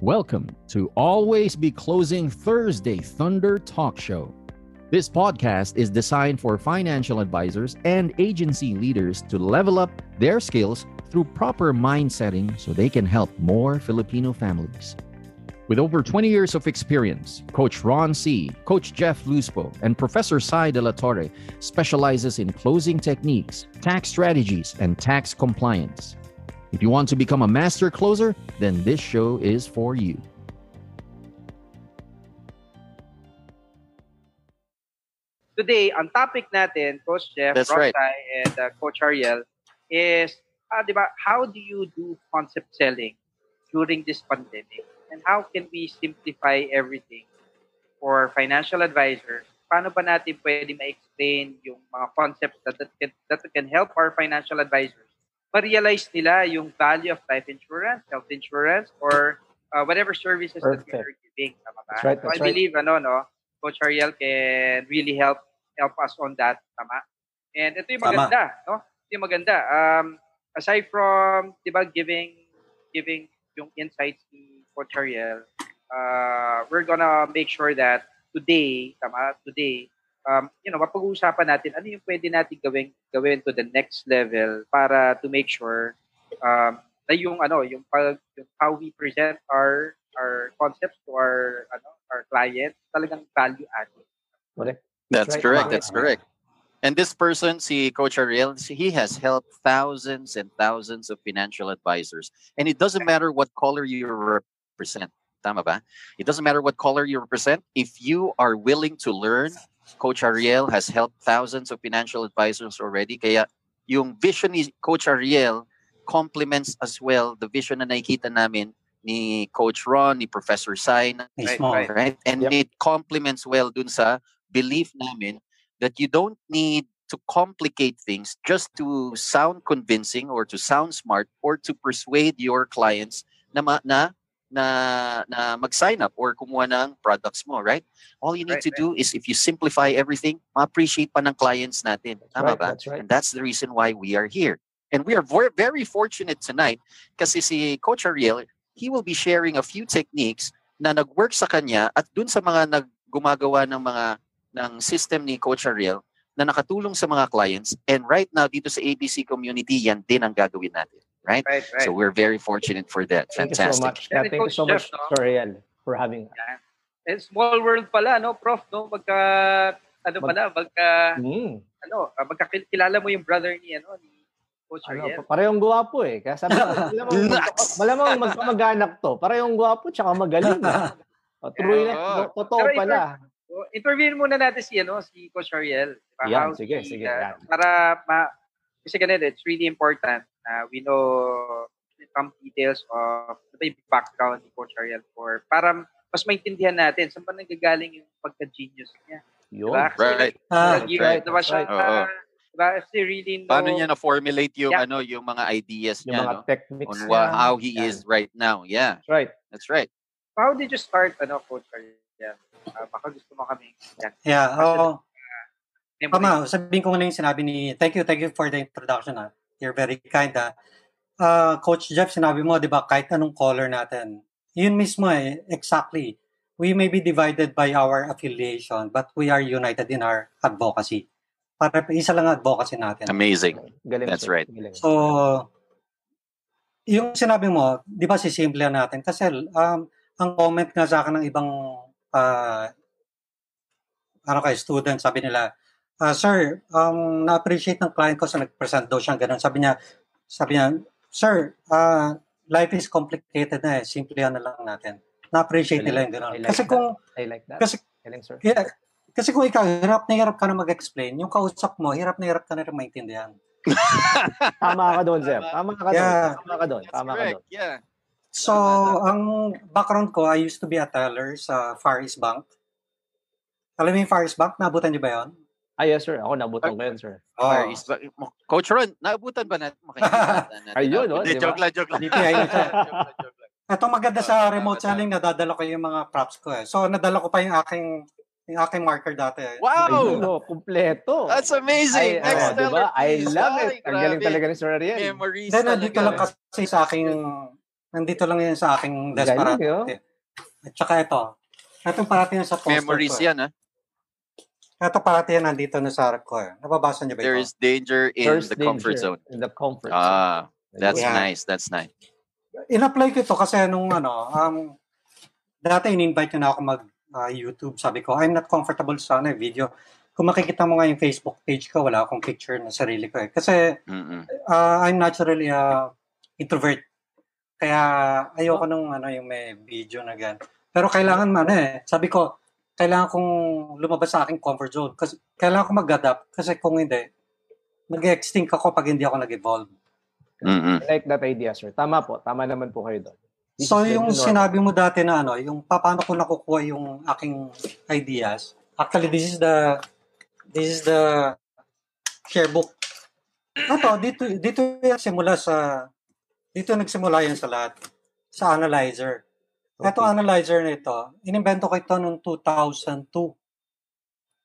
Welcome to Always Be Closing Thursday Thunder Talk Show. This podcast is designed for financial advisors and agency leaders to level up their skills through proper mind setting so they can help more Filipino families. With over 20 years of experience, Coach Ron C., Coach Jeff Luspo, and Professor Cy De La Torre specializes in closing techniques, tax strategies, and tax compliance. If you want to become a master closer, then this show is for you. Today, ang topic natin, Coach Jeff, Ron Cy, and Coach Ariel, is how do you do concept selling during this pandemic? And how can we simplify everything for financial advisors? Paano ba natin pwede ma-explain yung mga concepts that can help our financial advisors ma-realize nila yung value of life insurance, health insurance, or whatever services that we are giving. Tama ba? Right, so I believe Coach Ariel can really help us on that. Tama? And ito yung maganda. Tama. No? Ito yung maganda. Aside from giving yung insights ni Coach Ariel, we're gonna make sure that today, mapag-uusapan natin ano yung pwede natin gawin to the next level para to make sure na yung how we present our concepts to our clients talagang value added. That's correct. And this person, si Coach Ariel, he has helped thousands and thousands of financial advisors. And it doesn't matter what color you represent. Tama ba? It doesn't matter what color you represent. If you are willing to learn, Coach Ariel has helped thousands of financial advisors already. Kaya yung vision ni Coach Ariel complements as well the vision na nakita namin ni Coach Ron, ni Professor Cy. Right? And yep. It complements well dun sa belief namin that you don't need to complicate things just to sound convincing or to sound smart or to persuade your clients na mag-sign up or kumuha ng products mo, right? All you need to do is if you simplify everything, ma-appreciate pa ng clients natin. Tama ba? That's right. And that's the reason why we are here. And we are very fortunate tonight kasi si Coach Ariel, he will be sharing a few techniques na nag-work sa kanya at dun sa mga naggumagawa ng system ni Coach Ariel na nakatulong sa mga clients, and right now dito sa ABC community yan din ang gagawin natin, right? So we're very fortunate for that. Fantastic. Thank you so much Coach Ariel for having us. Yeah. And small world pala, no, Prof, no, magkakilala mo yung brother ni ni Coach Ariel. Parehong guwapo eh. Kasi malamang magkamag-anak to. Parehong guwapo tsaka magaling. True na, totoo pala. So, interviewin muna natin si Coach Ariel. Yeah, sige. Para kasi ganun, it's really important na we know some details of the background ni Coach Ariel para mas maintindihan natin saan pa nanggagaling yung pagka-genius niya. Yun. Diba? Paano niya na-formulate yung yung mga ideas niya, yung mga techniques on how he is right now. Yeah. That's right. How did you start Coach Ariel? Yeah. Baka gusto mo kami. Yeah. Oo. Tama, sabihin ko na yung sinabi ni... Thank you for the introduction. You're very kind. Coach Jeff, sinabi mo, di ba, kahit anong color natin. Yun mismo eh, exactly. We may be divided by our affiliation, but we are united in our advocacy. Para isa lang ang advocacy natin. Amazing. Galing. That's right. Galing. So, yung sinabi mo, di ba, sisimple natin. Kasi ang comment nga sa akin ng ibang student, sabi nila, sir, na-appreciate ng client ko sa nag-present daw siya, ganun. Sabi niya, sir, life is complicated na eh, simple yan na lang natin. Na-appreciate nila yung ganun. Kasi kung ikaw, hirap na hirap ka na mag-explain, yung kausap mo, hirap na hirap ka na rin maintindihan. Tama ka doon, Jeff. Tama ka doon. Yeah. So, ang background ko, I used to be a teller sa Far East Bank. Alam mo yung Far East Bank? Naabutan niyo ba yun? Yes, sir. Ako, naabutan ko yun, sir. Far East Bank. Coach Ron, naabutan ba natin? Ayun, no? Hindi, joke lang. Itong maganda sa remote selling, nadadala ko yung mga props ko. So, nadala ko pa yung aking marker dati. Wow! Ayun, kompleto. That's amazing. Diba? I love it. Ang galing talaga ni Sir Ariel. Memories talaga. Dito lang kasi sa aking Nandito lang yan sa aking desperate. At saka ito. Itong parati yan sa poster. Memories ko, yan, ha? Ito parati yan nandito na sa harap ko. Nababasa niyo ba ito? There is danger in the comfort zone. In the comfort zone. That's nice. That's nice. In-apply ko ito kasi nung ano, dati in-invite nyo na ako mag-YouTube. Sabi ko, I'm not comfortable sa ano, video. Kung makikita mo nga yung Facebook page ko, wala akong picture na sarili ko eh. Kasi I'm naturally introvert. Kaya ayoko nung ano, yung may video na gan. Pero kailangan man eh. Sabi ko, kailangan kong lumabas sa aking comfort zone. Kasi kailangan ko mag-adapt. Kasi kung hindi, mag-extinct ako pag hindi ako nag-evolve. I like that idea, sir. Tama po. Tama naman po kayo doon. So yung sinabi mo dati na ano, yung paano ko nakukuha yung aking ideas. Actually, this is the share book. Ito, dito nagsimula yan sa lahat. Sa analyzer. Okay. Ito, analyzer na ito. Inimbento ko ito noong 2002.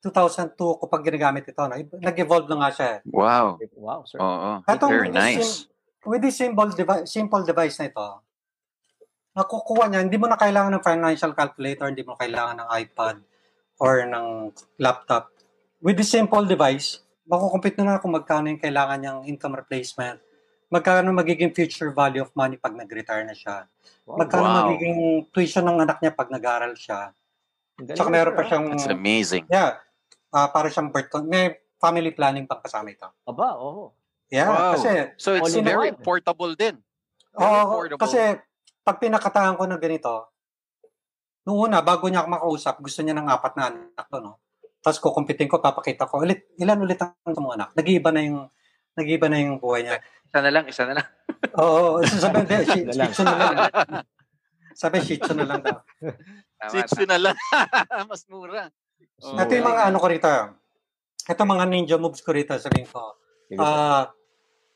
2002 ko pag ginagamit ito. No? Nag-evolve na nga siya. Wow. Wow, sir. Oo. Ito, very nice. With this simple device na ito, nakukuha niya, hindi mo na kailangan ng financial calculator, hindi mo kailangan ng iPad or ng laptop. With this simple device, makukumpit na kung magkano yung kailangan niyang income replacement, magkano magiging future value of money pag nag-retire na siya, magkano magiging tuition ng anak niya pag nag-aral siya. Tsaka meron pa siyang... That's amazing. Yeah. Para siyang birth... May family planning pang kasama ito. Aba, oo. Yeah, kasi... So it's very portable din. Oo, kasi... Pag pinakataan ko ng ganito, noong una, bago niya ako makausap, gusto niya ng 4 na anak to, no? Tapos kukumpitin ko, papakita ko, ilan ulit ang mga anak? Nag-iiba na yung buhay niya. Isa na lang. Oo, sabi, shih tzu na lang daw. Shih tzu na lang. Mas mura. Oh. Ito yung mga ano ko rito. Ito mga ninja moves ko rito, sabihin ko.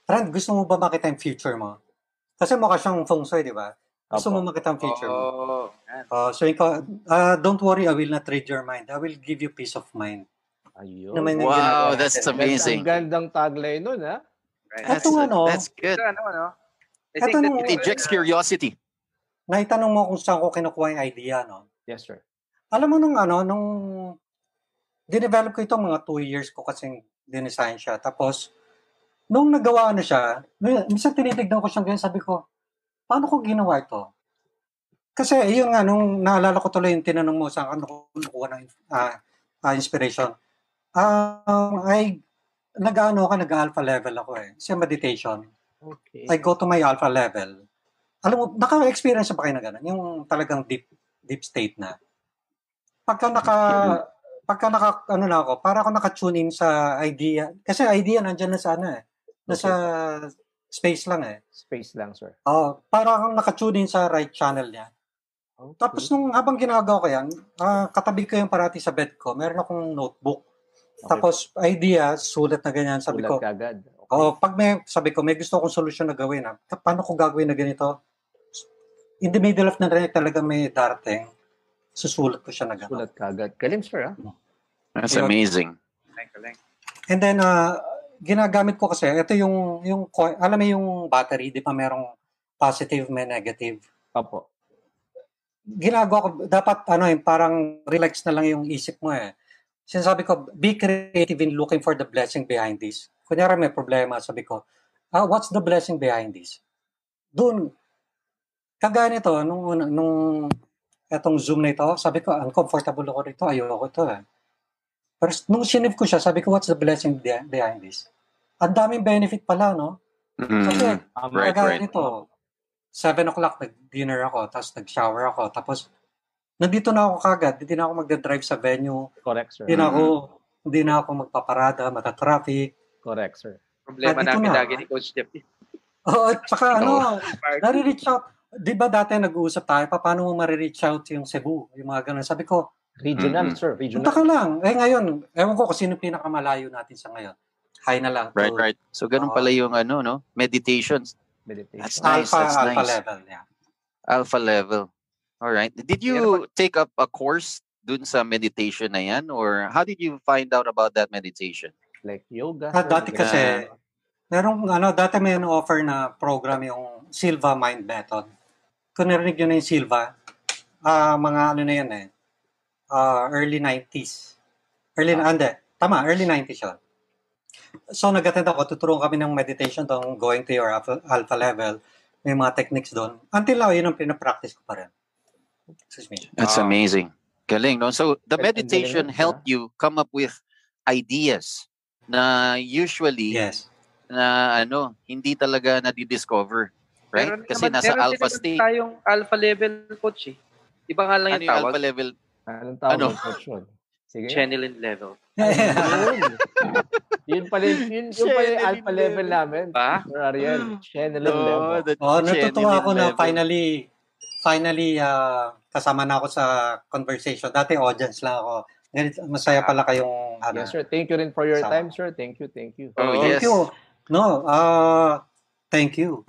Rand, gusto mo ba makita yung future mo? Kasi mukha siyang feng shui, di ba? Gusto mo makita ang future mo. So, don't worry, I will not read your mind. I will give you peace of mind. Ayun. Wow, that's amazing. Ang gandang tagline nun, ha? Right. That's good. It injects curiosity. Naitanong mo kung saan ko kinukuha yung idea, no? Yes, sir. Alam mo nung dinevelop ko ito, mga 2 years ko kasing dinesign siya. Tapos, nung nagawa na siya, minsan tinitignan ko siyang ganyan, sabi ko, paano ko ginawa ito? Kasi yun nga, nung naalala ko tuloy yung tinanong mo sa ano ko nakuha ng inspiration. Nag-alpha level ako eh. Kasi meditation. Okay. I go to my alpha level. Alam mo, naka-experience pa kayo na gano'n. Yung talagang deep state na. Pagka para ako naka-tune in sa idea. Kasi idea nandyan na sa ano eh. Nasa... Okay. Space lang eh. Space lang, sir. Parang naka-tune in sa right channel niya. Okay. Tapos nung habang ginagawa ko yan, katabi ko yung parati sa bed ko. Meron akong notebook. Okay. Tapos idea, sulat na ganyan. Sabi sulat ko, agad. Okay. Sabi ko, may gusto akong solusyon na gawin. Paano ko gagawin na ganito? In the middle of the night talaga may darating. Susulat ko siya na ganito. Sulat agad. Galing, sir, ha? That's amazing. And then, ginagamit ko kasi, ito yung alam mo yung battery, di pa merong positive, may negative. Opo. Ginagawa ko, dapat parang relax na lang yung isip mo eh. Sinasabi ko, be creative in looking for the blessing behind this. Kunyari may problema, sabi ko, what's the blessing behind this? Doon, kagaya nito, nung etong Zoom na ito, sabi ko, uncomfortable ako rito, ayoko ito eh. Pero nung sinip ko siya, sabi ko, what's the blessing behind this? Ang daming benefit pala, no? Kasi, right. Ito, 7 o'clock, nag-dinner ako, tapos nag-shower ako, tapos, nandito na ako kagad, hindi na ako mag-drive sa venue. Correct, sir. Hindi na ako magpaparada, matatraffic. Correct, sir. Problema namin lagi ni Coach Jeff. Tsaka nare-reach out. Di ba dati nag-uusap tayo, paano mo mare-reach out yung Cebu? Yung mga ganun. Sabi ko, regional, sir. Regional. Punta ka lang. Ngayon, ewan ko kasi yung pinakamalayo natin sa ngayon. High na lang. Right. So, ganun pala yung meditations. That's nice. Alpha level, yeah. Alpha level. All right. Did you take up a course dun sa meditation na yan? Or how did you find out about that meditation? Like yoga? Dati kasi, dati may offer na program yung Silva Mind Method. kung narinig nyo na yung Silva, mga ano na yan eh, early 90s. Early 90s yun. So, nag-attend ako, tuturuan kami ng meditation doon, going to your alpha level. May mga techniques doon. Until now, yun ang pinapractice ko pa rin. Excuse me. That's amazing. Galing, no? So, the meditation helped you come up with ideas na usually na ano, hindi talaga nadidiscover. Right? Pero kasi naman, nasa alpha state. Meron tayong alpha level, coach eh. Iba nga lang yung tawag. Alpha level? Anong tawag yung coach yun? Sige. Channeling level. Yun pala yung alpha level namin. Pa? Ariel, channeling level. Oh, natutuwa ako na finally, kasama na ako sa conversation. Dati audience lang ako. Masaya pala kayong... Yes, sir. Thank you rin for your time, sir. Thank you. Oh, thank you. No, thank you.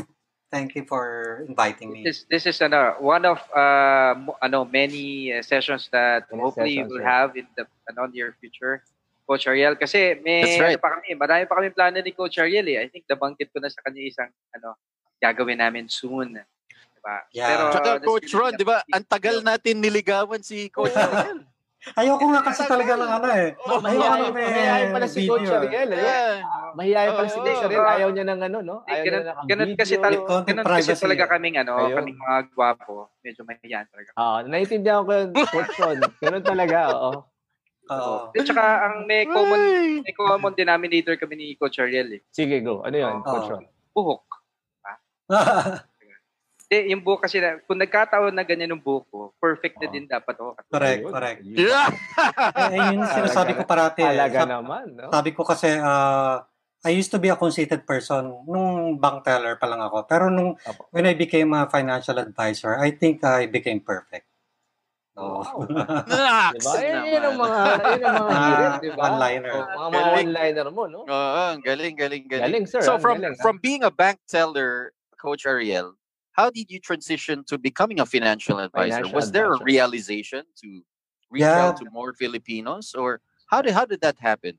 Thank you for inviting me. This is one of many sessions that hopefully you will have in the near future, Coach Ariel. Kasi marami pa kami plano ni Coach Ariel eh. I think nabanggit ko na sa kanya isang gagawin namin soon. Diba? Yeah. Pero, saka Coach Ron, di ba? Ang tagal natin niligawan si Coach Ariel. Ayoko nga kasi talaga ng eh. Mahihayin pala si Coach Ariel. Mahihayin pala si Coach Ariel. Ayaw niya ng no? Ayaw niya ng video. Ganun kasi talaga kaming mga gwapo. Medyo mahihayin talaga. Oo, naiintindihan ko yung Coach Ron. Ganun talaga, oo. At saka ang may common denominator kami ni Coach Ariel eh. Sige, go. Ano yun, Coach Ron? Buhok. Eh, yung buhok kasi, kung nagkataon na ganyan yung buhok ko, perfect na din dapat ako. Correct. Yeah. Yun yung sinasabi ko parati. Alaga naman, no? Sabi ko kasi, I used to be a conceited person nung bank teller pa lang ako. Pero when I became a financial advisor, I think I became perfect. Oh. Wow. Diba? Yun ang mga one-liner. Mga one-liner mo, no? Oo, galing. Galing, sir. So, from being a bank teller, Coach Ariel, how did you transition to becoming a financial advisor? Was there a realization to reach out to more Filipinos? Or how did that happen?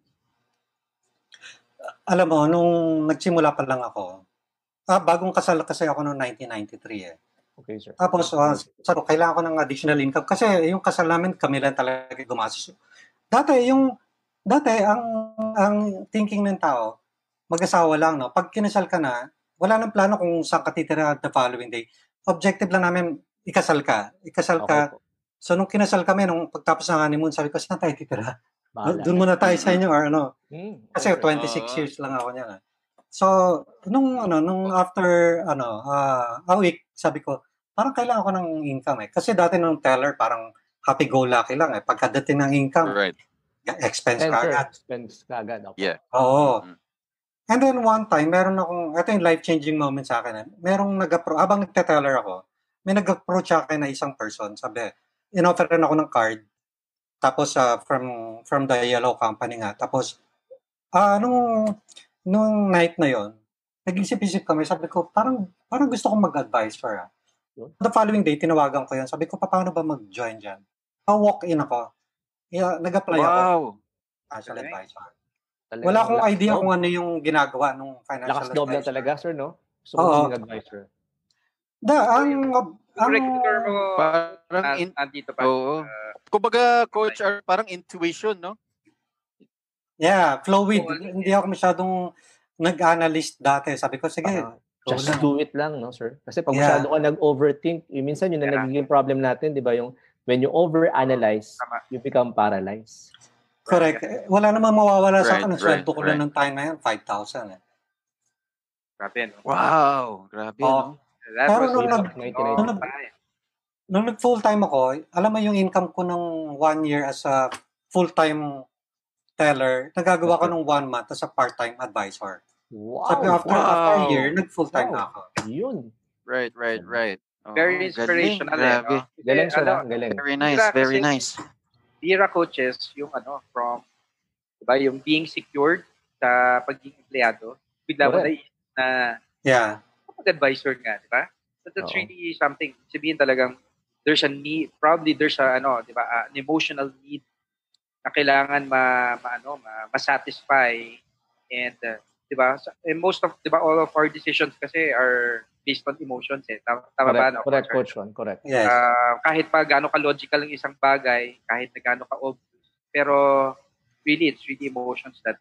Alam mo, nung nagsimula pa lang ako, bagong kasal kasi ako noong 1993 eh. Okay, sir. Tapos, kailangan ko ng additional income kasi yung kasal namin, kami lang talaga gumastos. Dati, ang thinking ng tao, mag-asawa lang, no? Pag kinasal ka na, wala nang plano kung saan ka titira the following day. Objective lang namin, ikasal ka. So, nung kinasal kami, nung pagtapos ng honeymoon, sabi ko, saan tayo titira? Doon muna tayo sa inyo, or ano? Kasi 26 years lang ako niya. So, nung after, a week, sabi ko, parang kailangan ko ng income eh. Kasi dati nung teller, parang happy-go-lucky lang eh. Pagkadating ng income, expense kagad. Yeah. Oo. Mm-hmm. And then one time, ito yung life-changing moment sa akin. Merong habang nagteteller ako, may nag-approach sa akin na isang person. Sabi, in-offerin ako ng card. Tapos from the Yellow Company nga. Tapos, nung night na yon, nag-isip-isip kami. Sabi ko, parang gusto kong mag-advise for The following day, tinawagan ko yun. Sabi ko, paano ba mag-join dyan? Walk-in ako. Yeah, nag-apply ako. Financial advisor. Talaga, wala akong idea kung ano yung ginagawa ng financial advisor. Lakas doble talaga, sir, no? So, advisor. Kumbaga, Coach, parang intuition, no? Yeah, fluid. Hindi ako masyadong nag-analyst dati. Sabi ko, sige. Just do it lang, no, sir? Kasi pag masyado ka nag-overthink, minsan yun na nagiging problem natin, di ba? Yung when you over-analyze, you become paralyzed. Correct. Wala namang mawawala sa akin. Sweldo ko na ng time na yan, 5,000 eh. Grabe, no? Wow! Grabe, no? Pero nung nag-full-time ako, alam mo yung income ko ng 1 year as a full-time teller, nagagawa ko ng 1 month as a part-time advisor. Wow! Sabi after a year, nag-full-time na ako. Yun. Right. Very inspirational. Grabe. Galing. Very nice. Dira coaches yung from diba yung being secured sa pagiging empleyado bigla mo advisor nga diba so that's really something sabihin talagang there's a need probably there's a diba an emotional need na kailangan ma-satisfy and diba? And most of, diba, all of our decisions kasi are based on emotions eh. Tama ba? No? Correct, Coach Ron. Correct. Yes. Kahit pa gaano ka-logical ng isang bagay, kahit na gaano ka-obvious, pero really, it's really emotions that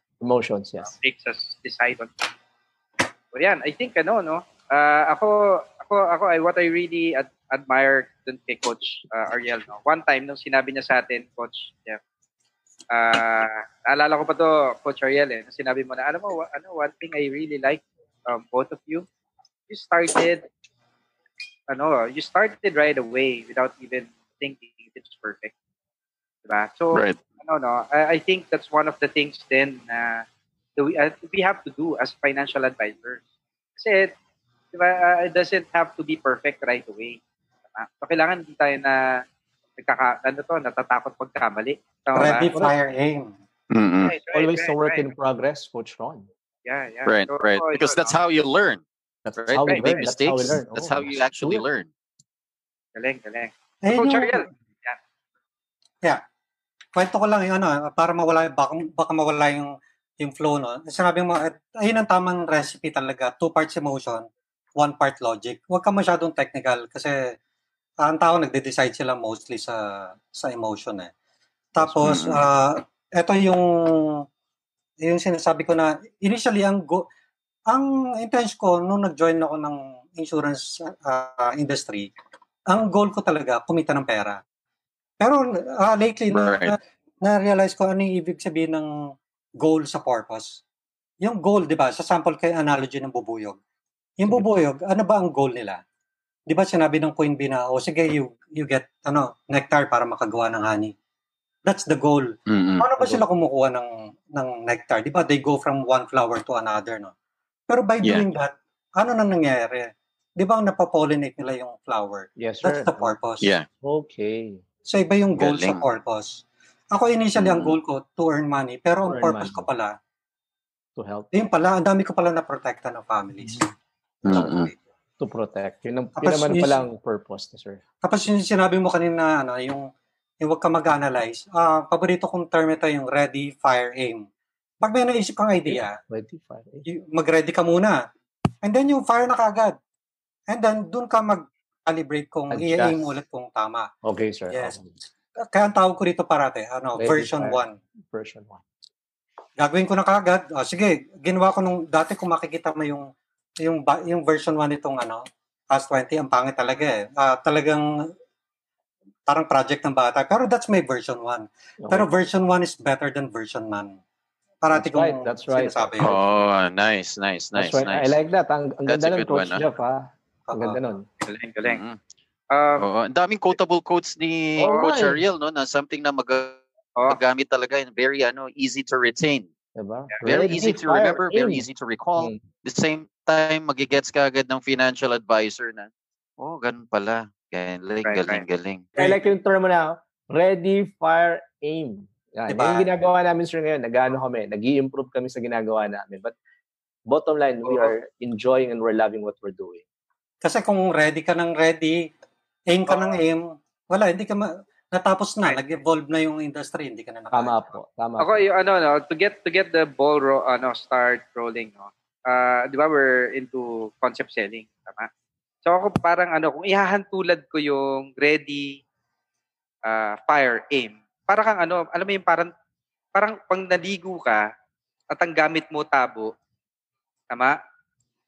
yes. Makes us decide on. So yan, I think ano, no? What I really admire dun kay Coach Ariel, no? One time, nung sinabi niya sa atin, Coach Jeff, naalala ko pa to, Coach Ariel, eh, sinabi mo na, alam mo, one thing I really like, both of you, you started right away without even thinking it's perfect. Diba? So, right. I think that's one of the things then we have to do as financial advisors. Kasi, diba, it doesn't have to be perfect right away. Diba? So, kailangan hindi tayo na natatakot pagkamali. Ready, fire, aim. Mm-hmm. Right, always a work in progress, Coach Ron. Yeah, yeah. Right, so, right. Because that's how you learn. That's right? How we make learn. Mistakes. That's how, learn. Oh, that's how you actually learn. Galing. Hey, Coach Ariel. Yeah. Kwento ko lang yung para mawala, baka mawala yung flow, no? Sinabi mo, ayun ang tamang recipe talaga. 2 parts emotion, 1 part logic. Huwag ka masyadong technical kasi ang tao nagde-decide sila mostly sa emotion eh. Tapos, ito yung sinasabi ko na initially ang intention ko nung nag-join ako ng insurance industry, ang goal ko talaga, kumita ng pera. Pero lately, na-realize ko ano yung ibig sabihin ng goal sa purpose. Yung goal, di ba, sa sample kay analogy ng bubuyog. Yung bubuyog, ano ba ang goal nila? Di ba sinabi ng Queen Bee na, sige, you get nectar para makagawa ng honey. That's the goal. Mm-hmm. Paano ba sila kumukuha ng nectar? Di ba, they go from one flower to another, no? Pero by doing that, ano na nangyayari? Di ba napapollinate nila yung flower? Yes, sir. That's the purpose. Yeah. Okay. So, iba yung goal sa purpose. Ako, initially, ang goal ko, to earn money. Pero ang purpose ko pala, to help. Yun pala, ang dami ko pala na-protecta ng families. Mm-hmm. To protect. Yun naman pala ang purpose, sir. Tapos yung sinabi mo kanina, yung wag ka mag-analyze. Paborito kong term ito, yung ready, fire, aim. Pag may naisip kang idea, ready, fire, aim. Mag-ready ka muna. And then, yung fire na kagad. And then, dun ka calibrate kung i-aim ulit kung tama. Okay, sir. Yes. Kaya ang tawag ko dito parate, version 1. Version 1. Gagawin ko na kagad. Sige, ginawa ko nung dati kung makikita mo yung version 1 nitong past 20, ang pangit talaga eh. Talagang parang project ng bata. Pero that's my version 1. Okay. Pero version 1 is better than version 9. Parati kong sinasabi. Right. Oh, nice. That's right. Nice. I like that. Ang ganda ng Coach Jeff, ha? Ang ganda nun. Galing. Mm-hmm. Ang daming quotable quotes ni Coach Ariel, no? Na something na magagamit talaga and very easy to retain. Diba? Yeah. Very easy to remember, very easy to recall. The same time, magigets ka agad ng financial advisor na, ganun pala. Galing. I like yung term na, ready, fire, aim. Yan. Diba? Yung ginagawa namin, sir, ngayon, nag-i-improve kami sa ginagawa namin. But bottom line, we are enjoying and we're loving what we're doing. Kasi kung ready ka ng ready, aim ka ng aim, wala, hindi ka natapos na, nag-evolve na yung industry, hindi ka na nakakita. Tama po. Ako, to get the ball start rolling, no? Di ba, we're into concept selling, tama? So ako parang kung ihahantulad ko yung ready, fire, aim, para kang alam mo yung parang pang naligo ka at ang gamit mo tabo, tama?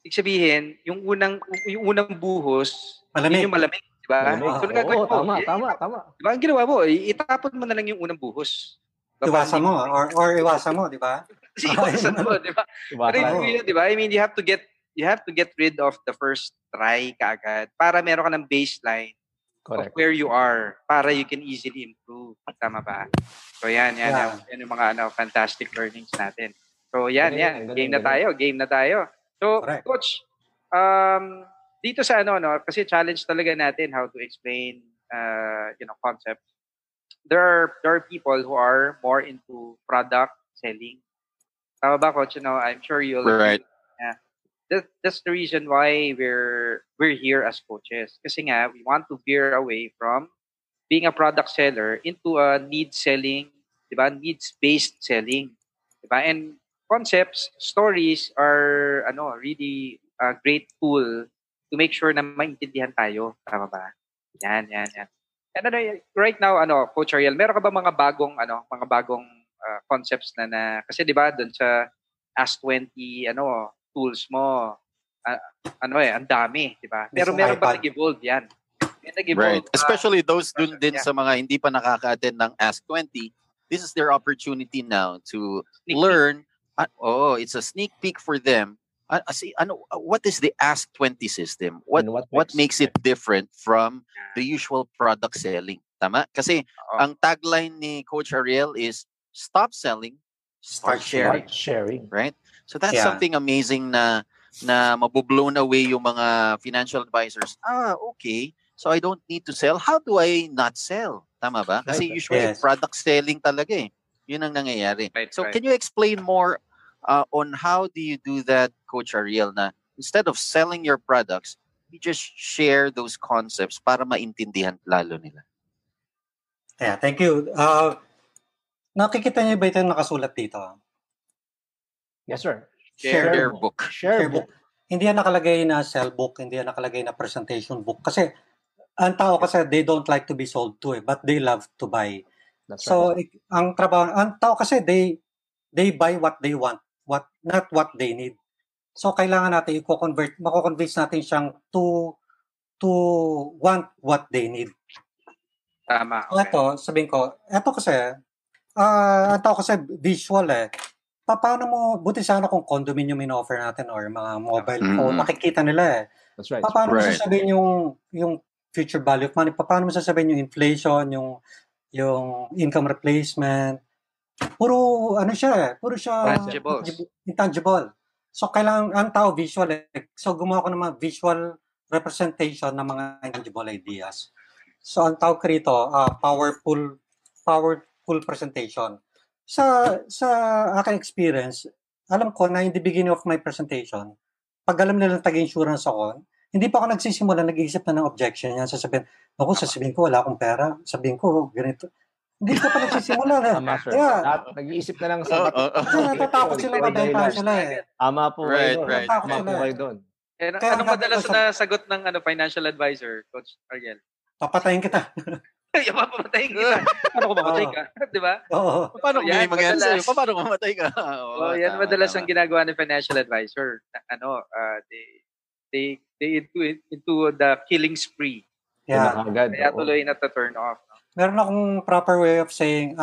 Ibig sabihin, yung unang buhos, malamig. Yung malamig, di ba? So, tama. Di ba? Ang ginawa mo, itapon mo na lang yung unang buhos. Iwasan mo, or iwasan mo, di ba? Iwasan mo, di ba? I mean, you have to get rid of the first try kaagad para meron ka ng baseline. Correct. Of where you are para you can easily improve. Tama ba? So, yan. Yan yung mga fantastic learnings natin. So, yan. Game na tayo. So, correct. Coach, dito sa kasi challenge talaga natin how to explain concepts. There are people who are more into product selling. Tama ba, Coach? I'm sure you'll agree. Yeah. That's the reason why we're here as coaches. Kasi nga, we want to veer away from being a product seller into a needs selling, diba? Needs-based selling. Diba? And concepts, stories are really a great tool to make sure na maintindihan tayo. Tama ba? Yan. And right now, Coach Ariel, meron ka ba mga bagong concepts na kasi 'di ba doon sa Ask 20 tools mo, ang dami, 'di ba? Pero meron ba nag-evolve 'yan? Right. Especially those dun din sa mga hindi pa nakaka-attend ng Ask 20, this is their opportunity now to learn. It's a sneak peek for them. What is the Ask 20 system? What makes it different from the usual product selling? Tama? Kasi ang tagline ni Coach Ariel is stop selling, start sharing. Right? So that's something amazing na mabublown away yung mga financial advisors. Okay. So I don't need to sell. How do I not sell? Tama ba? Kasi usually product selling talaga eh. Yun ang nangyayari. Right, so can you explain more on how do you do that, Coach Ariel, na instead of selling your products, you just share those concepts para maintindihan lalo nila? Yeah, thank you. Nakikita niyo ba ito yung nakasulat dito? Yes, sir. Share book. Hindi yan nakalagay na sell book, hindi yan nakalagay na presentation book. Kasi ang tao kasi they don't like to be sold to, but they love to buy. That's so right. Ang tao kasi they buy what they want, not what they need. So kailangan natin mako-convince natin siyang to want what they need. Tama. Okay. Ang tao kasi visual eh. Paano mo, buti sana kung condominium in-offer natin or mga mobile phone, makikita nila eh. That's right. Paano mo sasabihin yung future value of money, paano mo sasabihin yung inflation, yung income replacement, puro siya intangible. So kailangan ang tao visual eh. So gumawa ko ng mga visual representation ng mga intangible ideas. So ang tao krito, powerful presentation. Sa aking experience, alam ko na in the beginning of my presentation, pag alam nila tag-insurance ako, hindi pa ako nagsisimula, nag-iisip na ng objection niya. Sasabihin ko, wala akong pera. Sabihin ko, ganito. Hindi ko pa nagsisimula. Nag-iisip na lang sa... Natatakot sila, mabenta sila eh. Ama po kayo doon. Ano madalas na sagot ng financial advisor, Coach Ariel? Papatayin kita. Papatayin kita. Paano ko mamatay ka? Diba? Oo. Paano ko mag-answer? Paano ko mamatay ka? Yan madalas ang ginagawa ng financial advisor. They into the killing spree. Yeah. Kaya tuloy na turn off. Meron akong proper way of saying,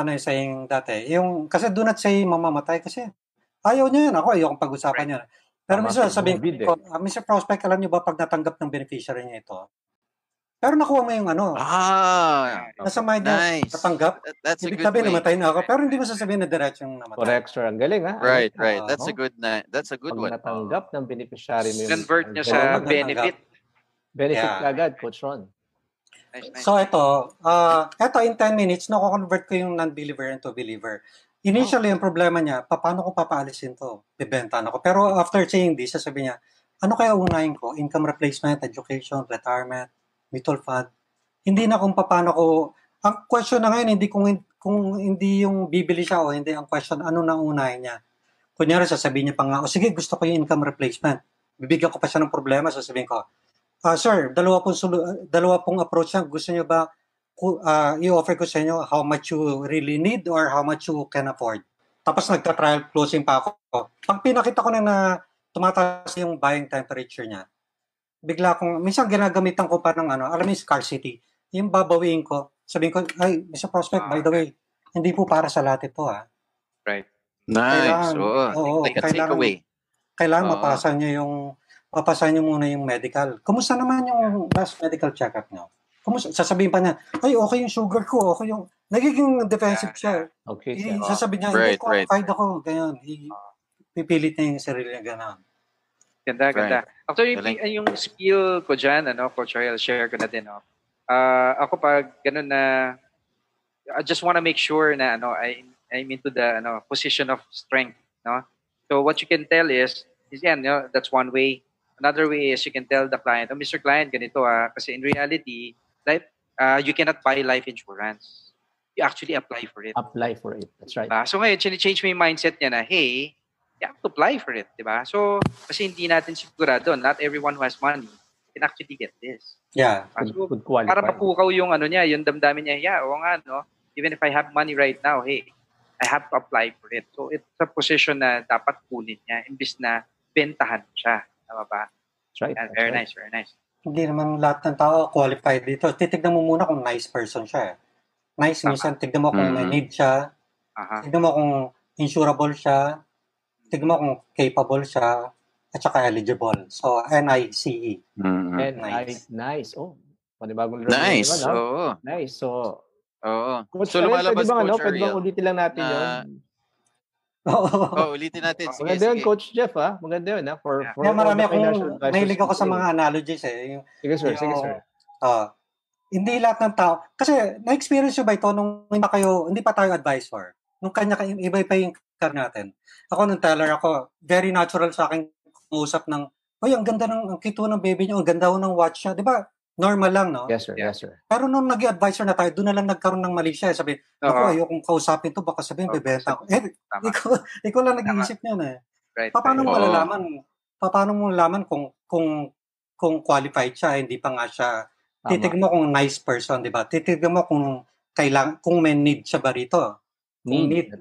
dati. Yung, kasi do not say mamamatay kasi ayaw niya yun. Ako ayaw akong pag-usapan niya. Pero Mr. Prospect, alam niyo ba pag natanggap ng beneficiary niya ito? Pero nakuha mo yung nasa mind niya, natanggap. That's a good way. Namatay na ako. Pero hindi mo sasabihin na diretso yung namatay. Correct, sir. Ang galing, ha? Right. That's a good one. Pag natanggap ng beneficiary mo yung... Convert niya sa benefit. Benefit agad, Coach Ron. Nice. So ito in 10 minutes, nako-convert ko yung non-believer into believer. Initially, yung problema niya, paano ko papaalisin to? Bibenta na ko. Pero after saying this, sasabihin niya, ano kaya unahin ko? Income replacement, education, retirement, mutual fund. Hindi na kung paano ko... Ang question na ngayon, hindi kung hindi yung bibili siya o hindi, ang question, ano na unahin niya? Kunyari, sasabihin niya pa nga, sige, gusto ko yung income replacement. Bibigyan ko pa siya ng problema, sasabihin ko, sir, dalawa pong approach lang. Gusto niyo ba i-offer ko sa inyo how much you really need or how much you can afford? Tapos nagka-trial closing pa ako. Pag pinakita ko na tumataas yung buying temperature niya, bigla akong, minsan ginagamitan ko pa ng alam niyo, scarcity. Yung babawiin ko, sabihin ko, ay, Mr. Prospect, by the way, hindi po para sa lahat ito, ha? Right. Nice. Kailangan mapasan niyo yung... Papasahin niyo muna yung medical. Kumusta naman yung last medical check-up niyo? Kumusta? Sasabihin pa niya, ay, okay yung sugar ko, okay yung... Nagiging defensive siya. Okay. Sasabihin niya, hindi ko, ako, ganyan. Pipilit niya yung sarili niya, gano'n. Ganda. Actually, yung skill ko dyan, Coach Ariel, share ko na din, ako pag gano'n na, I just want to make sure na, I'm into the, position of strength, no? So, what you can tell is yan, that's one way. Another way is you can tell the client, Mr. Client, ganito kasi in reality, you cannot buy life insurance. You actually apply for it. That's right. So ngayon, change my mindset niya na, hey, they have to apply for it, di ba? So, kasi hindi natin sigurado, not everyone who has money can actually get this. Yeah, so, good quality. Para mapukaw yung ano niya, yung damdamin niya, yeah, o nga, no? Even if I have money right now, hey, I have to apply for it. So, it's a position na dapat kunin niya, imbis na bentahan siya, tama ba? That's right. Yeah, that's very right. Nice, very nice. Hindi naman lahat ng tao qualified dito. Titignan mo muna kung nice person siya eh. Nice, minsan tignan mo kung may need siya. Uh-huh. Tignan mo kung insurable siya. Tignan mo kung capable siya. At saka eligible. So, NICE. Mm-hmm. Nice. Oh, panibagong learning. Nice. Naman, oh. Nice. So, oh. Coach, so, lumalabas, Coach Ariel. Pwede bang ulitin lang natin yun? Oo, ulitin natin. Sige, maganda yun, Coach Jeff, ha? Maganda yun, ha? For yeah, marami akong nahilig ako sa mga analogies, eh. Sige, sir. Hindi lahat ng tao. Kasi, na-experience nyo ba ito nung hindi pa tayo advisor? Nung iba pa yung car natin. Ako, nung teller ako, very natural sa akin usap ng, oy, ang ganda ng kito ng baby nyo, ang ganda ng watch niya. Di ba? Normal lang, no? Yes, sir. Pero nung nag-advisor na tayo, doon na lang nagkaroon ng mali siya. Sabi, ako, ayokong kausapin to, baka sabihin, bebenta ko. Eh, ikaw lang nag-iisip niyan, eh. Right. Paano mo malalaman? Paano mo malalaman kung qualified siya, hindi pa nga siya? Titignan mo kung nice person, di ba? Titignan mo kung may need siya ba rito. Kung need.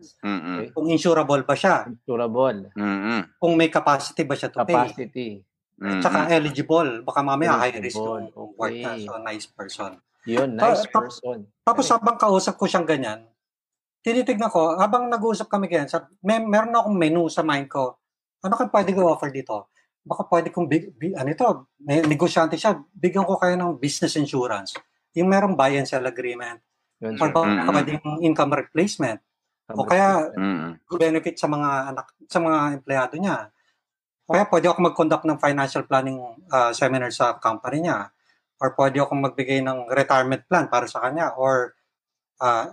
Kung insurable ba siya. Insurable. Mm-hmm. Kung may capacity ba siya to pay. At saka eligible. Baka mamaya high risk yung work na. So, nice person. Yun, nice person. Tapos habang kausap ko siyang ganyan, tinitignan ko, habang nag-uusap kami ganyan, meron akong menu sa mind ko, ano ka pwede ko offer dito? Baka pwede kong, may negosyante siya, bigyan ko kayo ng business insurance. Yung merong buy and sell agreement. Yun, or baka pwede yung income replacement. O kaya, benefit sa mga anak, sa mga empleyado niya. Kaya pwede ako mag-conduct ng financial planning seminar sa company niya. Or pwede akong magbigay ng retirement plan para sa kanya. Or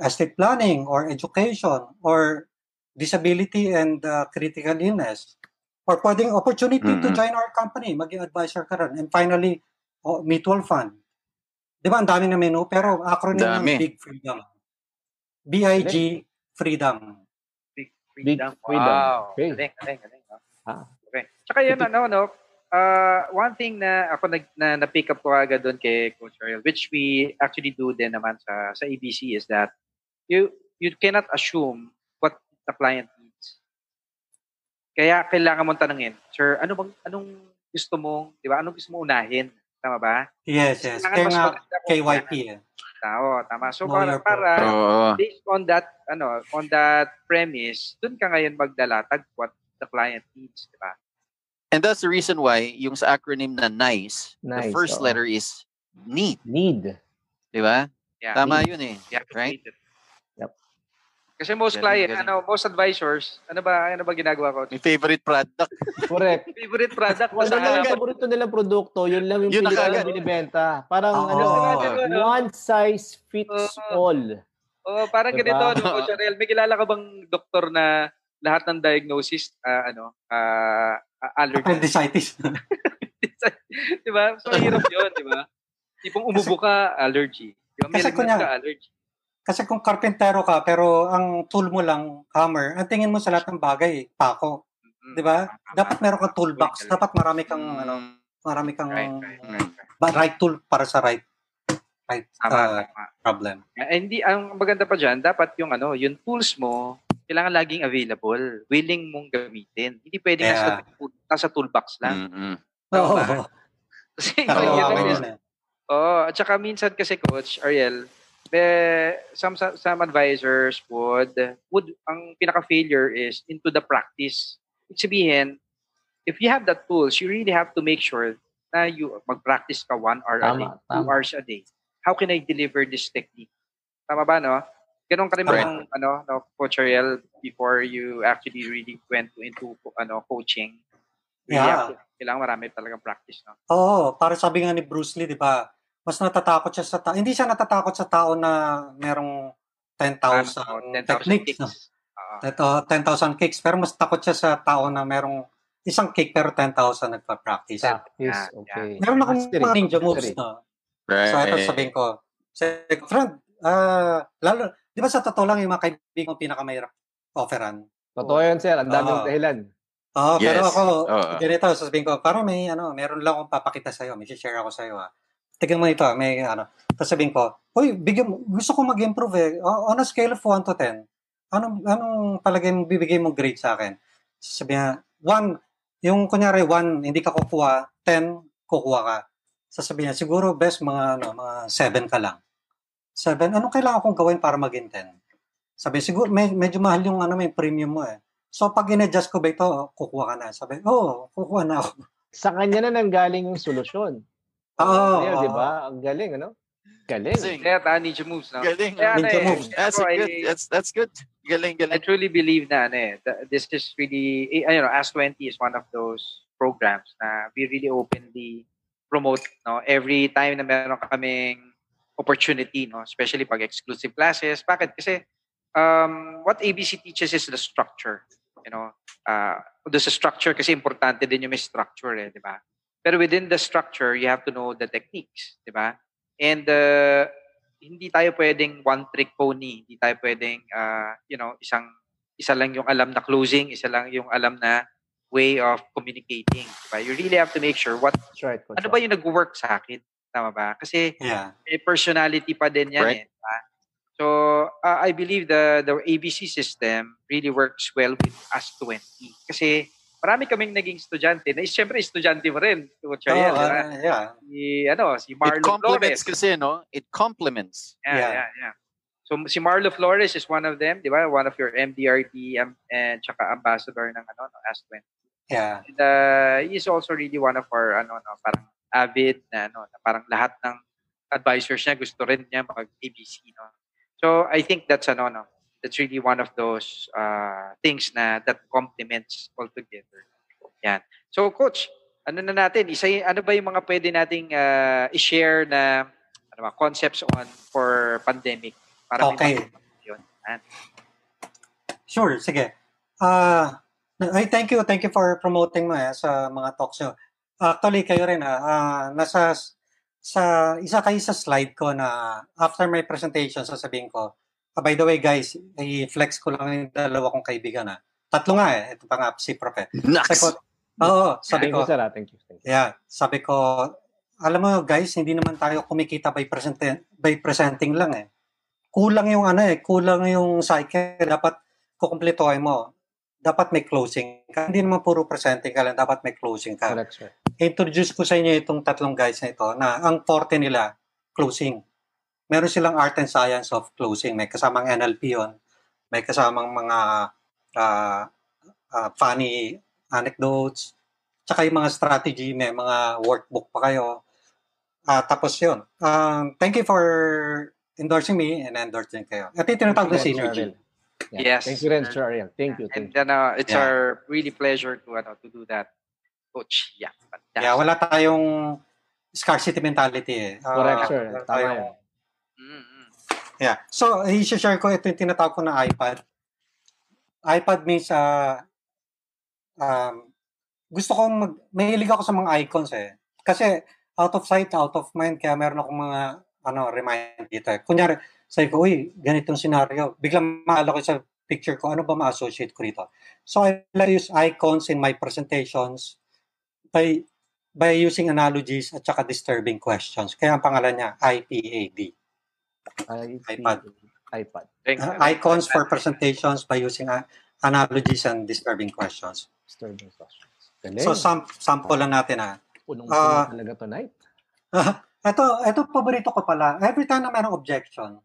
estate planning, or education, or disability and critical illness. Or pwedeng opportunity to join our company, maging advisor ka rin. And finally, mutual fund. Di ba? Ang dami na menu, pero acronym ng Big Freedom. BIG Freedom. Big Freedom. Wow. Galing. Okay. Tsaka yun, one thing na ako na-pick up ko agad doon kay Coach Ariel, which we actually do din naman sa ABC, is that you cannot assume what the client needs. Kaya kailangan mong tanungin, sir, anong gusto mong unahin? Tama ba? Yes. Kaya nga KYP. Tama. So, para based on that, premise, dun ka ngayon magdalatag what the client needs, di ba? And that's the reason why yung sa acronym na NICE, the first letter is need. Need. Di ba? Yeah. Tama need. Yun eh. Yeah, right? Yep. Kasi most client, most advisors, ano ba ginagawa ko? May favorite product. Correct. Favorite product. Wala lang favorito nilang produkto, yun lang yung binibenta. Parang one size fits all. Oh, parang diba? Ganito. Coach Ariel, may kilala ka bang doktor na lahat ng diagnosis, allergy. Appendicitis. Diba? So, hirap yun, diba? Tipong umubo ka, allergy. Diba? May lagnan ka, allergy. Kasi kung karpentero ka, pero ang tool mo lang, hammer, ang tingin mo sa lahat ng bagay, pako. Diba? Dapat meron kang toolbox. Dapat marami kang, right tool para sa right problem. Hindi, ang maganda pa dyan, dapat yung tools mo, kailangan laging available, willing mong gamitin. Hindi pwedeng nasa toolbox lang. Mm-hmm. Oo. Kasi at saka minsan kasi, Coach Ariel, some advisors would ang pinaka-failure is into the practice. Ibig sabihin, if you have the tools, you really have to make sure na you mag-practice ka 1 hour a day, 2 hours a day. How can I deliver this technique? Tama ba, no? Ganun ka rin bang, Coach Ariel, before you actually really went into coaching? Yeah. Kailangan marami talagang practice, no? Oo. Para sabi nga ni Bruce Lee, di ba, mas natatakot siya sa tao. Hindi siya natatakot sa tao na merong 10,000 techniques. 10,000 kicks. Pero mas takot siya sa tao na merong isang kick pero 10,000 nagpa-practice. Practice, okay. Meron akong mga ninja moves, no? Right. So, ito sabihin ko. Friend, di ba sa totoo lang yung mga kaibigan ang pinakamahirap offeran? Totoo yun, sir. Ang daming dahilan. Oo, yes. Pero ako, ganito, sasabihin ko, parang may, meron lang akong papakita sa'yo, may share ako sa'yo, ha. Tignan mo ito, may, sasabihin ko, uy, gusto ko mag-improve, eh. On a scale of 1 to 10, anong palagay mo, bibigay mo grade sa akin? Sasabihin, 1, yung kunyari 1, hindi ka kukuha, 10, kukuha ka. Sasabihin, siguro best mga 7 ka lang. 7, anong kailangan kong gawin para maging 10? Sabi, siguro, medyo mahal yung, may premium mo, eh. So, pag in-adjust ko ba ito, kukuha ka na. Sabi, oo, kukuha na ako. Sa kanya na nanggaling yung solusyon. Oo. Kaya, di ba? Ang galing, Galing. Kaya tayo ninja moves, Galing. Kaya, ninja moves. That's good. Galing. I truly believe na, this is really, Ask 20 is one of those programs na we really openly promote, Every time na meron kaming opportunity, Especially pag exclusive classes. Bakit? Kasi, what ABC teaches is the structure. There's a structure kasi importante din yung may structure, di ba? Pero within the structure, you have to know the techniques, di ba? And hindi tayo pwedeng one-trick pony. Hindi tayo pwedeng, isa lang yung alam na closing, isa lang yung alam na way of communicating, di ba? You really have to make sure what, ano ba yung nag-work sa akin? Tama ba? Kasi may personality pa din yan, di ba? So, I believe the ABC system really works well with us 20. Kasi, marami kaming naging estudyante. Siyempre, estudyante mo rin. Si Marlo Flores. It complements kasi, It complements. Yeah. So, si Marlo Flores is one of them, di ba? One of your MDRT and tsaka ambassador ng, Ask 20. Yeah. And, he's also really one of our, parang avid na, na parang lahat ng advisors niya, gusto rin niya mag-ABC, So I think that's that's really one of those things that complements altogether. Yan. So Coach, ano ba yung mga pwede nating i-share na concepts on for pandemic? Para okay. Sure, sige. Thank you for promoting mo sa mga talks nyo. Actually, kayo rin isa kayo sa slide ko na after my presentation, sasabihin ko, by the way guys, i-flex ko lang yung dalawa kong kaibigan na. Tatlo nga ito pa nga si Prof. Nice. Sabi ko. Thank you. Yeah, sabi ko, alam mo guys, hindi naman tayo kumikita by presenting lang Kulang yung kulang yung cycle, dapat kukumpletohin mo. Dapat may closing ka. Hindi naman puro presenting ka lang, dapat may closing ka. Correct, sir. Introduce ko sa inyo itong tatlong guys na ito na ang forte nila, closing. Meron silang art and science of closing. May kasamang NLP yun. May kasamang mga funny anecdotes. Tsaka yung mga strategy, may mga workbook pa kayo. Tapos yun. Thank you for endorsing me and endorsing kayo. At itinatawag na si Eugene. Yes. Thank you, Mr. Ariel. Thank you. And then, it's our really pleasure to do that. Coach, wala tayong scarcity mentality. Correct, sir. Tama yan. Yeah. So, i-share ko ito yung tinatawag ko na iPad. iPad means, mahilig ako sa mga icons Kasi, out of sight, out of mind, kaya meron akong mga, remind dito Kunyari, sabi ko, uy, ganitong senaryo. Biglang maalala ko sa picture ko, ano ba ma-associate ko dito? So, I use icons in my presentations, by using analogies at saka disturbing questions. Kaya ang pangalan niya, IPAD. iPad. Icons for presentations by using analogies and disturbing questions. Galing. So, sample lang natin Punong-puno talaga tonight. Ito paborito ko pala. Every time na mayroong objection,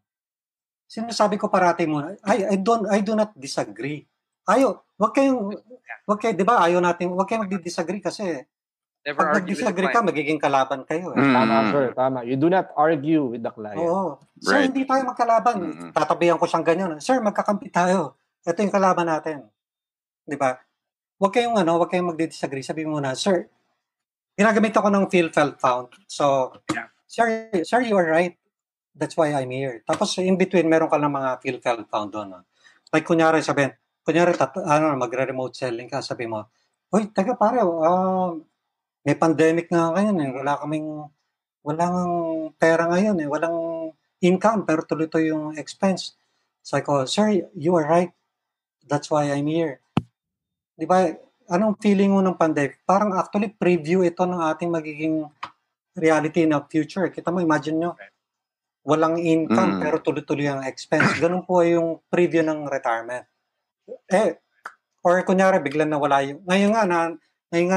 sinasabi ko parati muna, I do not disagree. Huwag kayong magdi-disagree kasi pag disagree ka, magiging kalaban kayo. Tama, sir. Tama. You do not argue with the client. Oo. Sir, hindi tayo magkalaban. Tatabihan ko siyang ganyan. Sir, magkakampi tayo. Ito yung kalaban natin. Di ba? Huwag kayong magdi-disagree. Sabi mo na, sir, ginagamit ako ng feel, felt, found. So, sir, you are right. That's why I'm here. Tapos, in between, meron ka ng mga feel, felt, found doon. Like, kunyari, magre-remote selling ka, sabi mo, uy, taga pare, may pandemic nga ngayon walang pera ngayon walang income, pero tuloy-tuloy yung expense. So I go, sir, you are right. That's why I'm here. Di ba? Anong feeling mo ng pandemic? Parang actually preview ito ng ating magiging reality in the future. Kita mo, imagine nyo, walang income pero tuloy-tuloy ang expense. Ganun po yung preview ng retirement. Eh, or kunyari, biglang nawala yung... Ngayon nga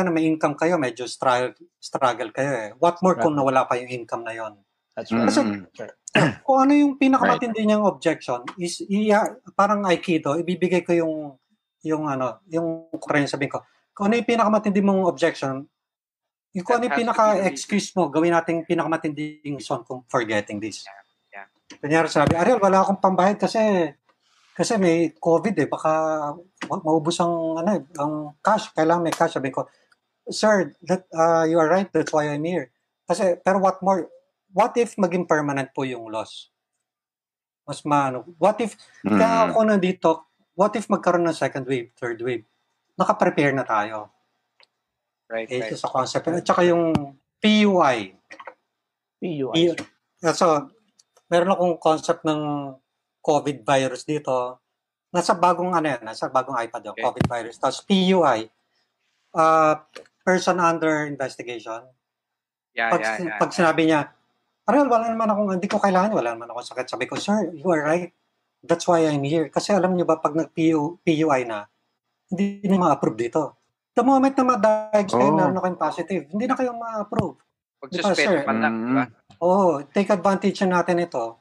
na may income kayo, medyo struggle kayo eh. What more kung nawala pa yung income na yon? That's right. Kasi kung ano yung pinakamatindi niyang objection, is parang Aikido, ibibigay ko yung kung sabihin ko, kung ano yung pinakamatindi mong objection, kung ano yung pinaka-excuse mo, gawin natin pinakamatinding son kung forgetting this. Kanyari sabi, Ariel, wala akong pambayad kasi may COVID eh, baka maubos ang cash, kailangan may cash. Sabihin ko, sir, you are right, that's why I'm here. Kasi, pero what more, what if maging permanent po yung loss? Mas maano, what if, kaya ako nandito, what if magkaroon ng second wave, third wave? Naka-prepare na tayo. Right, eh, right. Ito sa concept. At saka yung PUI. PUI. So, meron akong concept ng COVID virus dito. Nasa bagong iPad yung COVID virus. Tapos PUI, person under investigation. Pag sinabi niya, Ariel, hindi ko kailangan, wala naman akong sakit. Sabi ko, sir, you are right. That's why I'm here. Kasi alam niyo ba, pag nag-PUI na, hindi na ma-approve dito. The moment na ma-diagnose na kayong positive, hindi na kayo ma-approve. Pag-suspend pa lang, diba? Oo, take advantage natin ito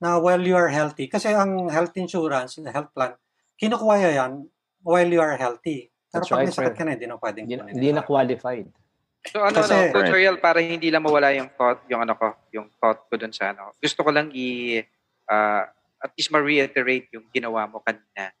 na while you are healthy. Kasi ang health insurance, health plan, kinukuha yan while you are healthy. Pero pag may sakit ka na, hindi na pwedeng kunin. Hindi na qualified. So kasi, Coach Ariel, para hindi lang mawala yung thought, yung thought ko dun sa ano. Gusto ko lang at least ma-reiterate yung ginawa mo kanina.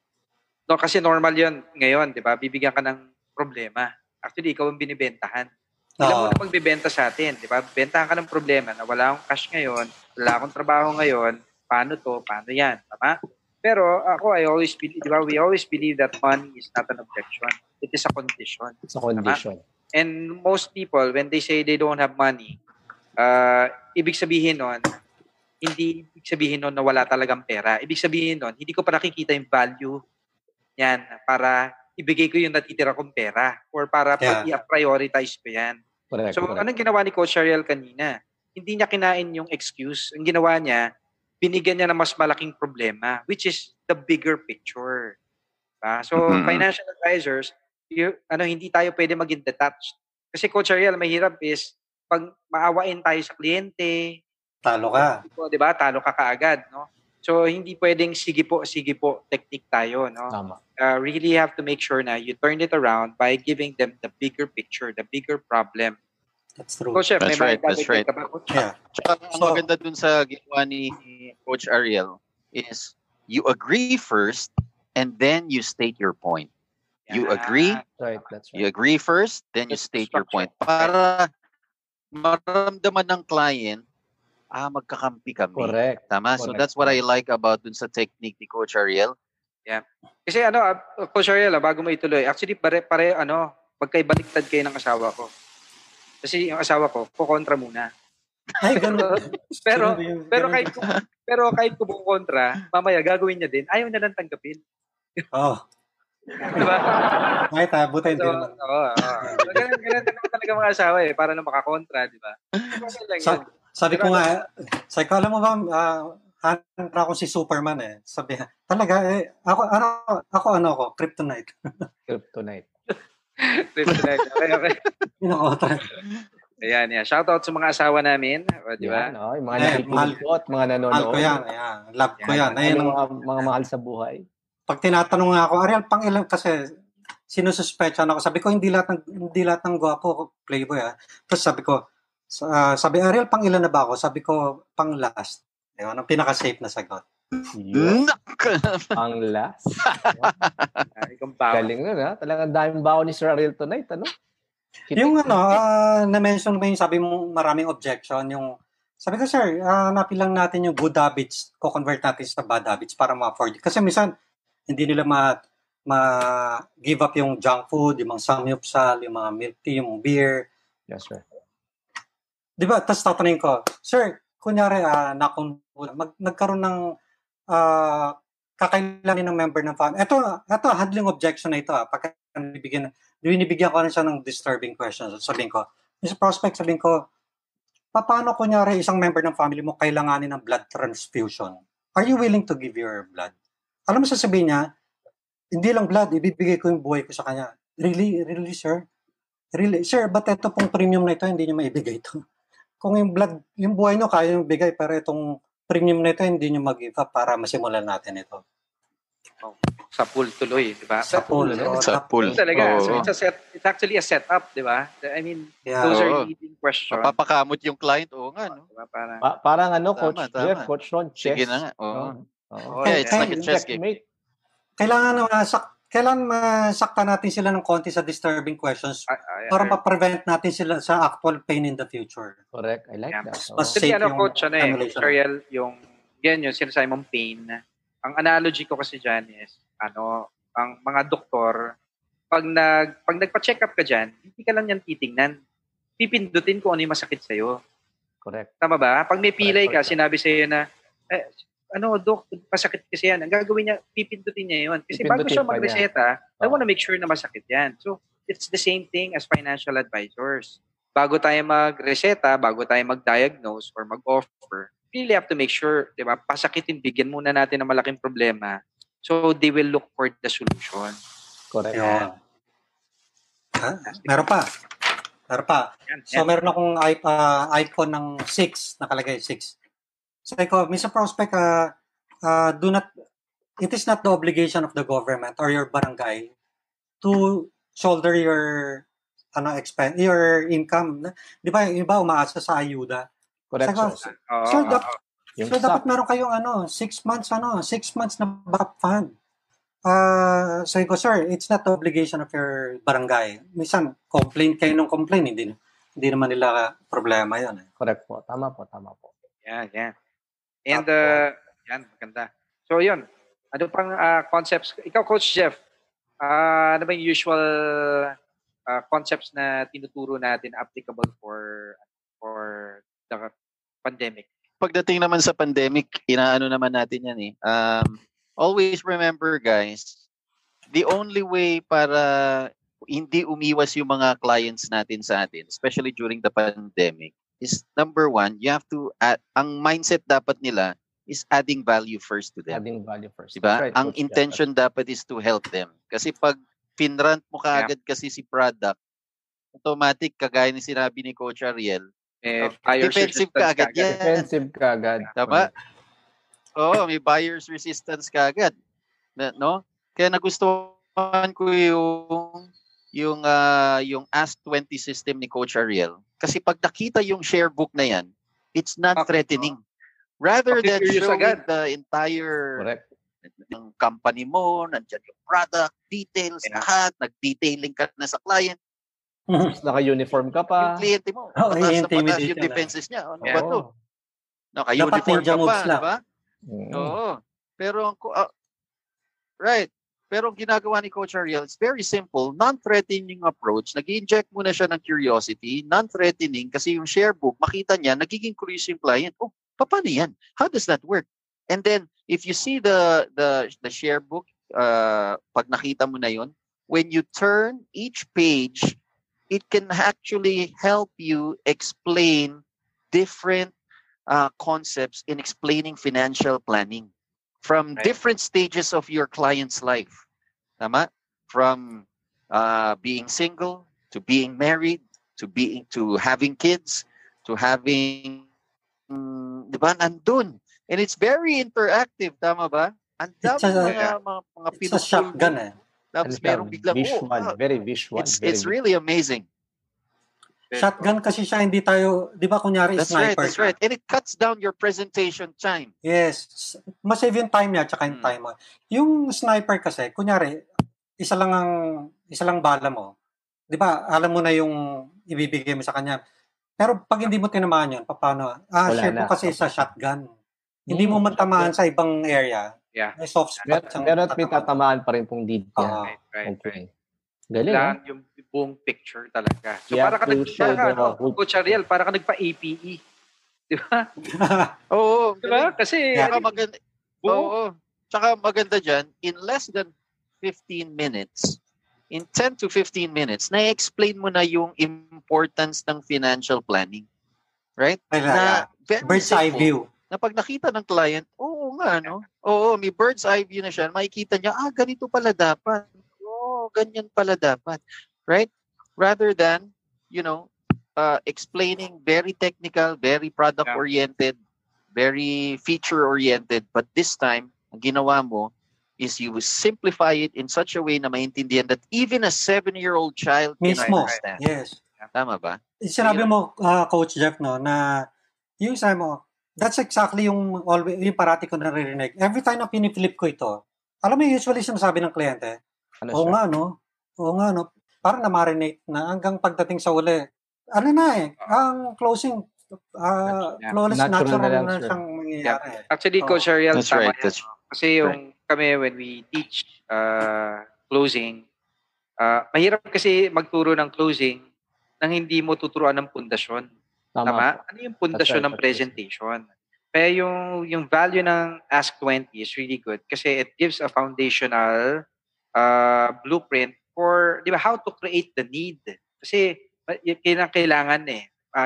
No, kasi normal yun ngayon, di ba? Bibigyan ka ng problema. Actually, ikaw ang binibentahan. Ilan mo na pagbibenta sa atin, di ba? Bentahan ka ng problema na wala akong cash ngayon, wala akong trabaho ngayon, paano to, paano yan, tama? Pero ako, I always believe, di ba? We always believe that money is not an objection. It is a condition. It's a condition. Tama? And most people, when they say they don't have money, hindi ibig sabihin nun na wala talagang pera. Ibig sabihin nun, hindi ko pa nakikita yung value yan para ibigay ko yung natitira kong pera or para i-prioritize ko yan. Correct, so, anong ginawa ni Coach Ariel kanina? Hindi niya kinain yung excuse. Ang ginawa niya, binigyan niya ng mas malaking problema, which is the bigger picture. So, financial advisors, hindi tayo pwede maging detached. Kasi Coach Ariel, mahirap is pag maawain tayo sa kliyente, talo ka. Di ba? Talo ka kaagad, no? So, hindi pwedeng sige po, technique tayo, no? Tama. Really have to make sure na you turn it around by giving them the bigger picture, the bigger problem. That's true. Coach Jeff, that's right. Ang maganda dun sa ginawa ni Coach Ariel is you agree first and then you state your point. You agree. That's right. You agree first, then you state your point. Para maramdaman ng client magkakampi kami. Correct. Tama? Correct. So that's what I like about dun sa technique ni Coach Ariel. Yeah. Kasi Coach Ariel, bago mo ituloy, actually, pare, magkaibaliktad kayo ng asawa ko. Kasi yung asawa ko, kukontra muna. Ay, pero kahit ko kukontra, mamaya gagawin niya din, ayaw na lang tanggapin. Diba? May tabutin din. So, ganun talaga mga asawa eh, para nang makakontra, diba? Sabi ko nga, alam mo ba, hanap ako si Superman eh. Sabi, talaga eh, ako, kryptonite. Kryptonite, okay. Ayan, yeah. Shout out sa mga asawa namin, diba? Yan, yung mga nakikinig ko at mga nanonood. Mahal ko yan, ayan. Love ko yan. Ayan, mga mahal sa buhay. Pag tinatanong nga ako, Ariel, pang ilang kasi sinususpechan ako. Sabi ko, hindi lahat ng guwapo playboy ah. Tapos sabi ko, Ariel, pang ilan na ba ako? Sabi ko, pang last. Ayun, ang pinaka-safe na sagot. Pang last? Galing nun, ha? Talagang daming baon ni Sir Ariel tonight, ano? Yung na-mention mo yung sabi mo maraming objection, yung sabi ko, sir, hanapin lang natin yung good habits, co-convert natin sa bad habits para ma-forget. Kasi minsan, hindi nila ma-give up yung junk food, yung mga samyupsal, yung mga milk tea, yung beer. Yes, sir. Diba? Tapos tatanungin ko, sir, kunyari, nagkaroon ng kakailanganin ng member ng family. Ito, handling objection na ito. Pagka binibigyan ko rin siya ng disturbing questions. Sabihin ko, sa prospect, sabihin ko, paano kunyari isang member ng family mo kailanganin ng blood transfusion? Are you willing to give your blood? Alam mo, sasabihin niya, hindi lang blood, ibibigay ko yung buhay ko sa kanya. Really? Really, sir? Really? Sir, but ito pong premium na ito, hindi niyo maibigay ito. Kung yung blood, yung buhay nyo, kaya nyo bigay, pero itong premium na ito, hindi nyo mag-give up para masimulan natin ito. Oh. Sa pool tuloy, di ba? Sa pool. Sa pool. Talaga. So it's actually a setup, di ba? I mean, yeah, those are leading questions. Papakamot yung client, oo nga. No? Diba, parang, parang ano, Coach tama. Jeff, Coach Ron, chess. Sige na nga. Oo. Oh. Yeah, it's like a chess game. Kailangan masakta natin sila ng konti sa disturbing questions para ma-prevent natin sila sa actual pain in the future. Correct. I like that. Mas safe yung Coach Ariel, yung sinasabi mong pain. Ang analogy ko kasi dyan is, ang mga doktor, pag nagpa-check up ka dyan, hindi ka lang yan titingnan. Pipindutin kung ano yung masakit sa'yo. Correct. Tama ba? Pag may pilay ka, sinabi sa'yo na, Dok, masakit kasi yan. Ang gagawin niya, pipindutin niya yun. Kasi bago siya magreseta, I want to make sure na masakit yan. So, it's the same thing as financial advisors. Bago tayo magreseta, bago tayo mag-diagnose or mag-offer, really have to make sure, di ba, pasakitin, bigyan muna natin ng malaking problema. So, they will look for the solution. Correct. Yeah. Meron pa. Yan. So, meron akong icon ng 6, nakalagay 6. So, Mr. Prospect, it is not the obligation of the government or your barangay to shoulder your expense, your income. Di ba, yung iba umaasa sa ayuda. Correct. So, dapat meron kayong 6 months, 6 months na backup fund. Sabi ko, sir, it's not the obligation of your barangay. Minsan, complain kayo ng complain. Hindi naman nila problema yun. Correct po. Tama po. Yeah. And, yan, maganda. So, yun. Ano pang concepts? Ikaw, Coach Jeff, ano ba yung usual concepts na tinuturo natin applicable for the pandemic? Pagdating naman sa pandemic, inaano naman natin yan eh. Always remember, guys, the only way para hindi umiwas yung mga clients natin sa atin, especially during the pandemic, is number one, you have to add, ang mindset dapat nila is adding value first to them. Adding value first. Diba? Right, ang intention dapat is to help them. Kasi pag pinrant mo kaagad kasi si product, automatic, kagaya ni sinabi ni Coach Ariel, defensive kaagad yan. Defensive kaagad. Tama? Oo, may buyer's resistance kaagad. No? Kaya nagustuhan ko yung Ask 20 system ni Coach Ariel. Kasi pag nakita yung share book na yan, it's non-threatening. Rather than showing the entire company mo, nandiyan yung product, details, lahat, nag-detailing ka na sa client. Tapos naka-uniform ka pa. Yung kliyente mo, patas na patas yung defenses niya. Ano ba ito? Naka-uniform ka pa, di ba? Oo. Pero, right. Pero ang ginagawa ni Coach Ariel, it's very simple, non-threatening approach. Nag-inject muna siya ng curiosity, non-threatening, kasi yung share book, makita niya, nagiging curious yung client. Oh, paano yan? How does that work? And then, if you see the share book, pag nakita mo na yun, when you turn each page, it can actually help you explain different concepts in explaining financial planning. From different stages of your client's life. Tama? From being single, to being married, to having kids, to having... di ba? Nandun. And it's very interactive. Tama ba? Andami mga pinupulo. It's a shotgun eh. Tapos merong biglang... Very visual. It's really amazing. Shotgun kasi siya, hindi tayo, di ba kunyari sniper. That's right. And it cuts down your presentation time. Yes. Masave yung time niya, tsaka yung time mo. Yung sniper kasi, kunyari, isa lang bala mo. Di ba, alam mo na yung ibibigay mo sa kanya. Pero pag hindi mo tinamaan yun, paano? Share mo kasi sa shotgun. Hindi mo matamaan sa ibang area. Yeah. May soft spot. Pero at may tatamaan pa rin pong lead niya. Right. Galing, yung buong picture talaga. So, yeah, Coach Ariel, para ka nagpa-APE. Di ba? Oo. Diba? Kasi, maganda. Oo. Tsaka maganda dyan, in less than 15 minutes, in 10 to 15 minutes, na-explain mo na yung importance ng financial planning. Right? Na bird's eye view. Na pag nakita ng client, oo nga, no? Oo, may bird's eye view na siya. Makikita niya, ganito pala dapat. Oo, ganyan pala dapat. Right? Rather than, explaining very technical, very product-oriented, very feature-oriented. But this time, ang ginawa mo is you simplify it in such a way na maintindihan that even a 7-year-old child can understand. Yes. Tama ba? Sinabi mo, Coach Jeff, no, na yung sabi mo, that's exactly yung parati ko naririnig. Every time na piniflip ko ito, alam mo usually sinasabi ng kliyente, Oo nga, no? Parang na-marinate na hanggang pagdating sa uli. Ano na ang closing flawless natural na siyang mangyayari. Yeah. Actually, Coach Ariel, that's tama right. Kasi yung kami, when we teach closing, mahirap kasi magturo ng closing nang hindi mo tuturuan ng pundasyon. Tama? Ano yung pundasyon right, ng presentation? Pero yung value ng Ask 20 is really good kasi it gives a foundational blueprint for, di ba, how to create the need. Kasi kailangan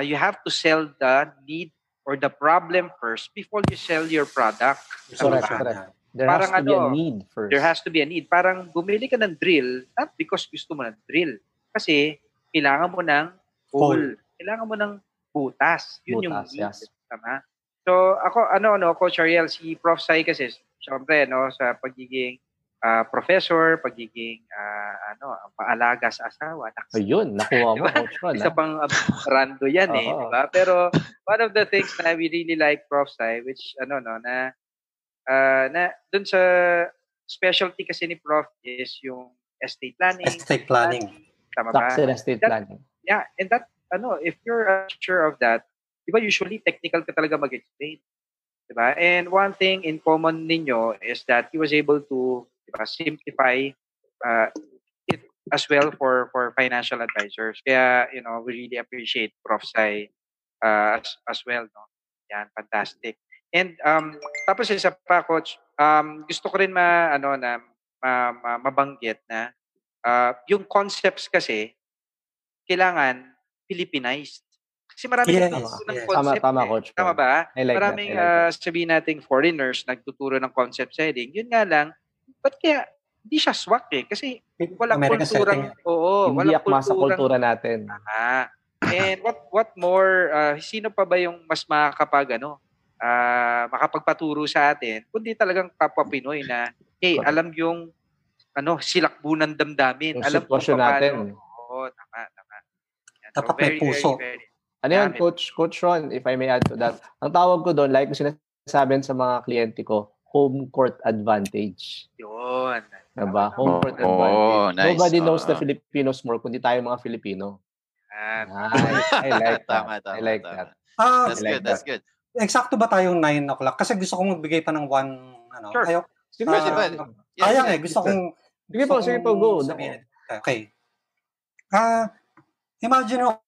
you have to sell the need or the problem first before you sell your product. Correct. There parang has to be a need first. There has to be a need. Parang bumili ka ng drill, not because gusto mo ng drill. Kasi kailangan mo ng hole. Kailangan mo ng butas. Yung need. Yes. Tama? So, ako, Coach Ariel, si Prof. Cy kasi, syempre, sa pagiging professor, pagiging paalaga sa asawa. Ayun, nakuha mo. Diba? Isa pang rando yan diba? Pero one of the things na we really like Prof. Cy, which na dun sa specialty kasi ni Prof is yung estate planning. Estate planning. Tama ba? Estate planning. Yeah, and that if you're sure of that, diba usually technical ka talaga mag-explain. Diba? And one thing in common ninyo is that he was able to simplify it as well for financial advisors. Kaya, we really appreciate Prof. Cy as well. No? Yan, fantastic. And tapos isa pa, Coach, gusto ko rin mabanggit na yung concepts kasi kailangan Filipinized. Kasi maraming concept. Tama, Coach. Tama ba? Like maraming sabihin nating foreigners nagtuturo ng concept selling. Yun nga lang, but kaya, hindi siya swak kasi walang kulturang, hindi akma sa kultura natin. And what more, sino pa ba yung mas makapagpaturo sa atin, kundi talagang kapwa Pinoy na, hey, alam yung, silakbunan damdamin. Yung alam sitwasyon natin. Oo, tama. Tapat may puso. Very, ano yan, Coach Ron, if I may add to that, ang tawag ko doon, like sinasabi sa mga kliyente ko, home court advantage. Yun. Diba? Home court advantage. Nice. Nobody knows the Filipinos more kundi tayo mga Filipino. Nice. I like that. I like that. That's good. Eksakto ba tayong 9 o'clock? Kasi gusto kong magbigay pa ng 1, Sure. Ayaw. Yes. Gusto kong... Sige po, go. Okay. Imagine mo,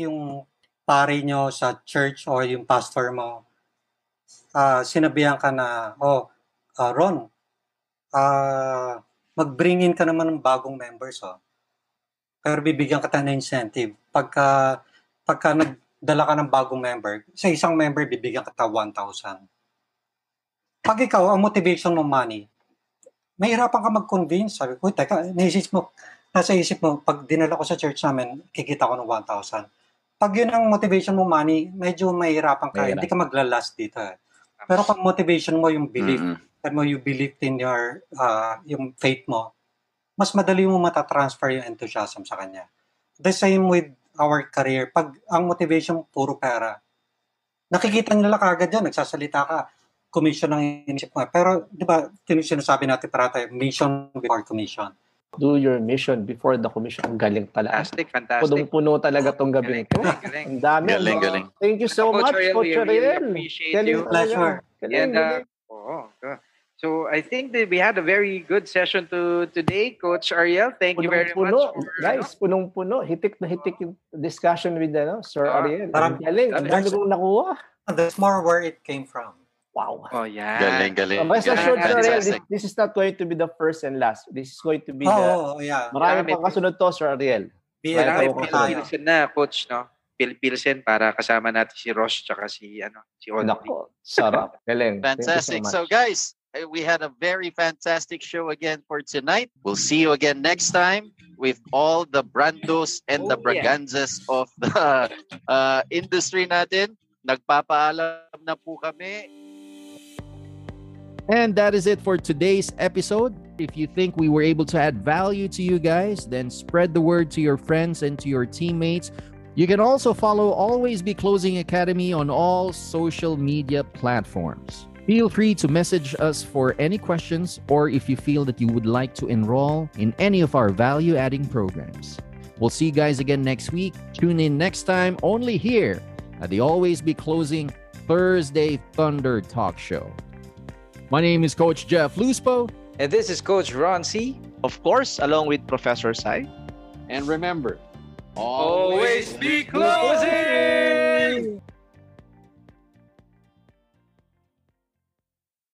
yung pare nyo sa church or yung pastor mo, sinabihan ka na, Ron, mag-bring in ka naman ng bagong members, Pero bibigyan ka tayo ng incentive. Pagka nagdala ka ng bagong member, sa isang member, bibigyan ka tayo 1,000. Pag ikaw, ang motivation mo money, mahirapan ka mag-convince. Sabi ko, teka, nasa isip mo, pag dinala ko sa church namin, kikita ko ng 1,000. Pag yun ang motivation mo money, medyo mahirapan ka. Hindi ka maglalast dito. Pero pag motivation mo yung belief, you believed in your yung faith mo, mas madali mo matatransfer yung enthusiasm sa kanya. The same with our career. Pag ang motivation mo puro pera, nakikita nila kaagad yan, nagsasalita ka, commission ang inisip mo. Pero di ba, sinasabi natin para tayo, mission before commission. Do your mission before the commission. Ang galing talaga. Fantastic. Punong-puno talaga tong gabi. Ang dami. Galing. Thank you so much, Coach Ariel. Appreciate you. Pleasure. So I think that we had a very good session today, Coach Ariel. Thank you very much. Guys, punong-puno. Hitik na hitik yung discussion with Sir Ariel. Ang galing. Ang galing nakuha. That's more where it came from. Wow. Oh, yeah. Galing, galing. So, rest assured, Sir Ariel, this is not going to be the first and last. This is going to be the... Marami pang kasunod to, Sir Ariel. Pilsen na, Coach, no? Pilsen para kasama natin si Ross tsaka si, ano, si Audrey. Nako, sarap. Galing. Fantastic. So, guys, we had a very fantastic show again for tonight. We'll see you again next time with all the Brandos and the Braganzas of the industry natin. Nagpapaalam na po kami. And that is it for today's episode. If you think we were able to add value to you guys, then spread the word to your friends and to your teammates. You can also follow Always Be Closing Academy on all social media platforms. Feel free to message us for any questions or if you feel that you would like to enroll in any of our value-adding programs. We'll see you guys again next week. Tune in next time only here at the Always Be Closing Thursday Thunder Talk Show. My name is Coach Jeff Luspo. And this is Coach Ron C., of course, along with Professor Cy. And remember, always be closing!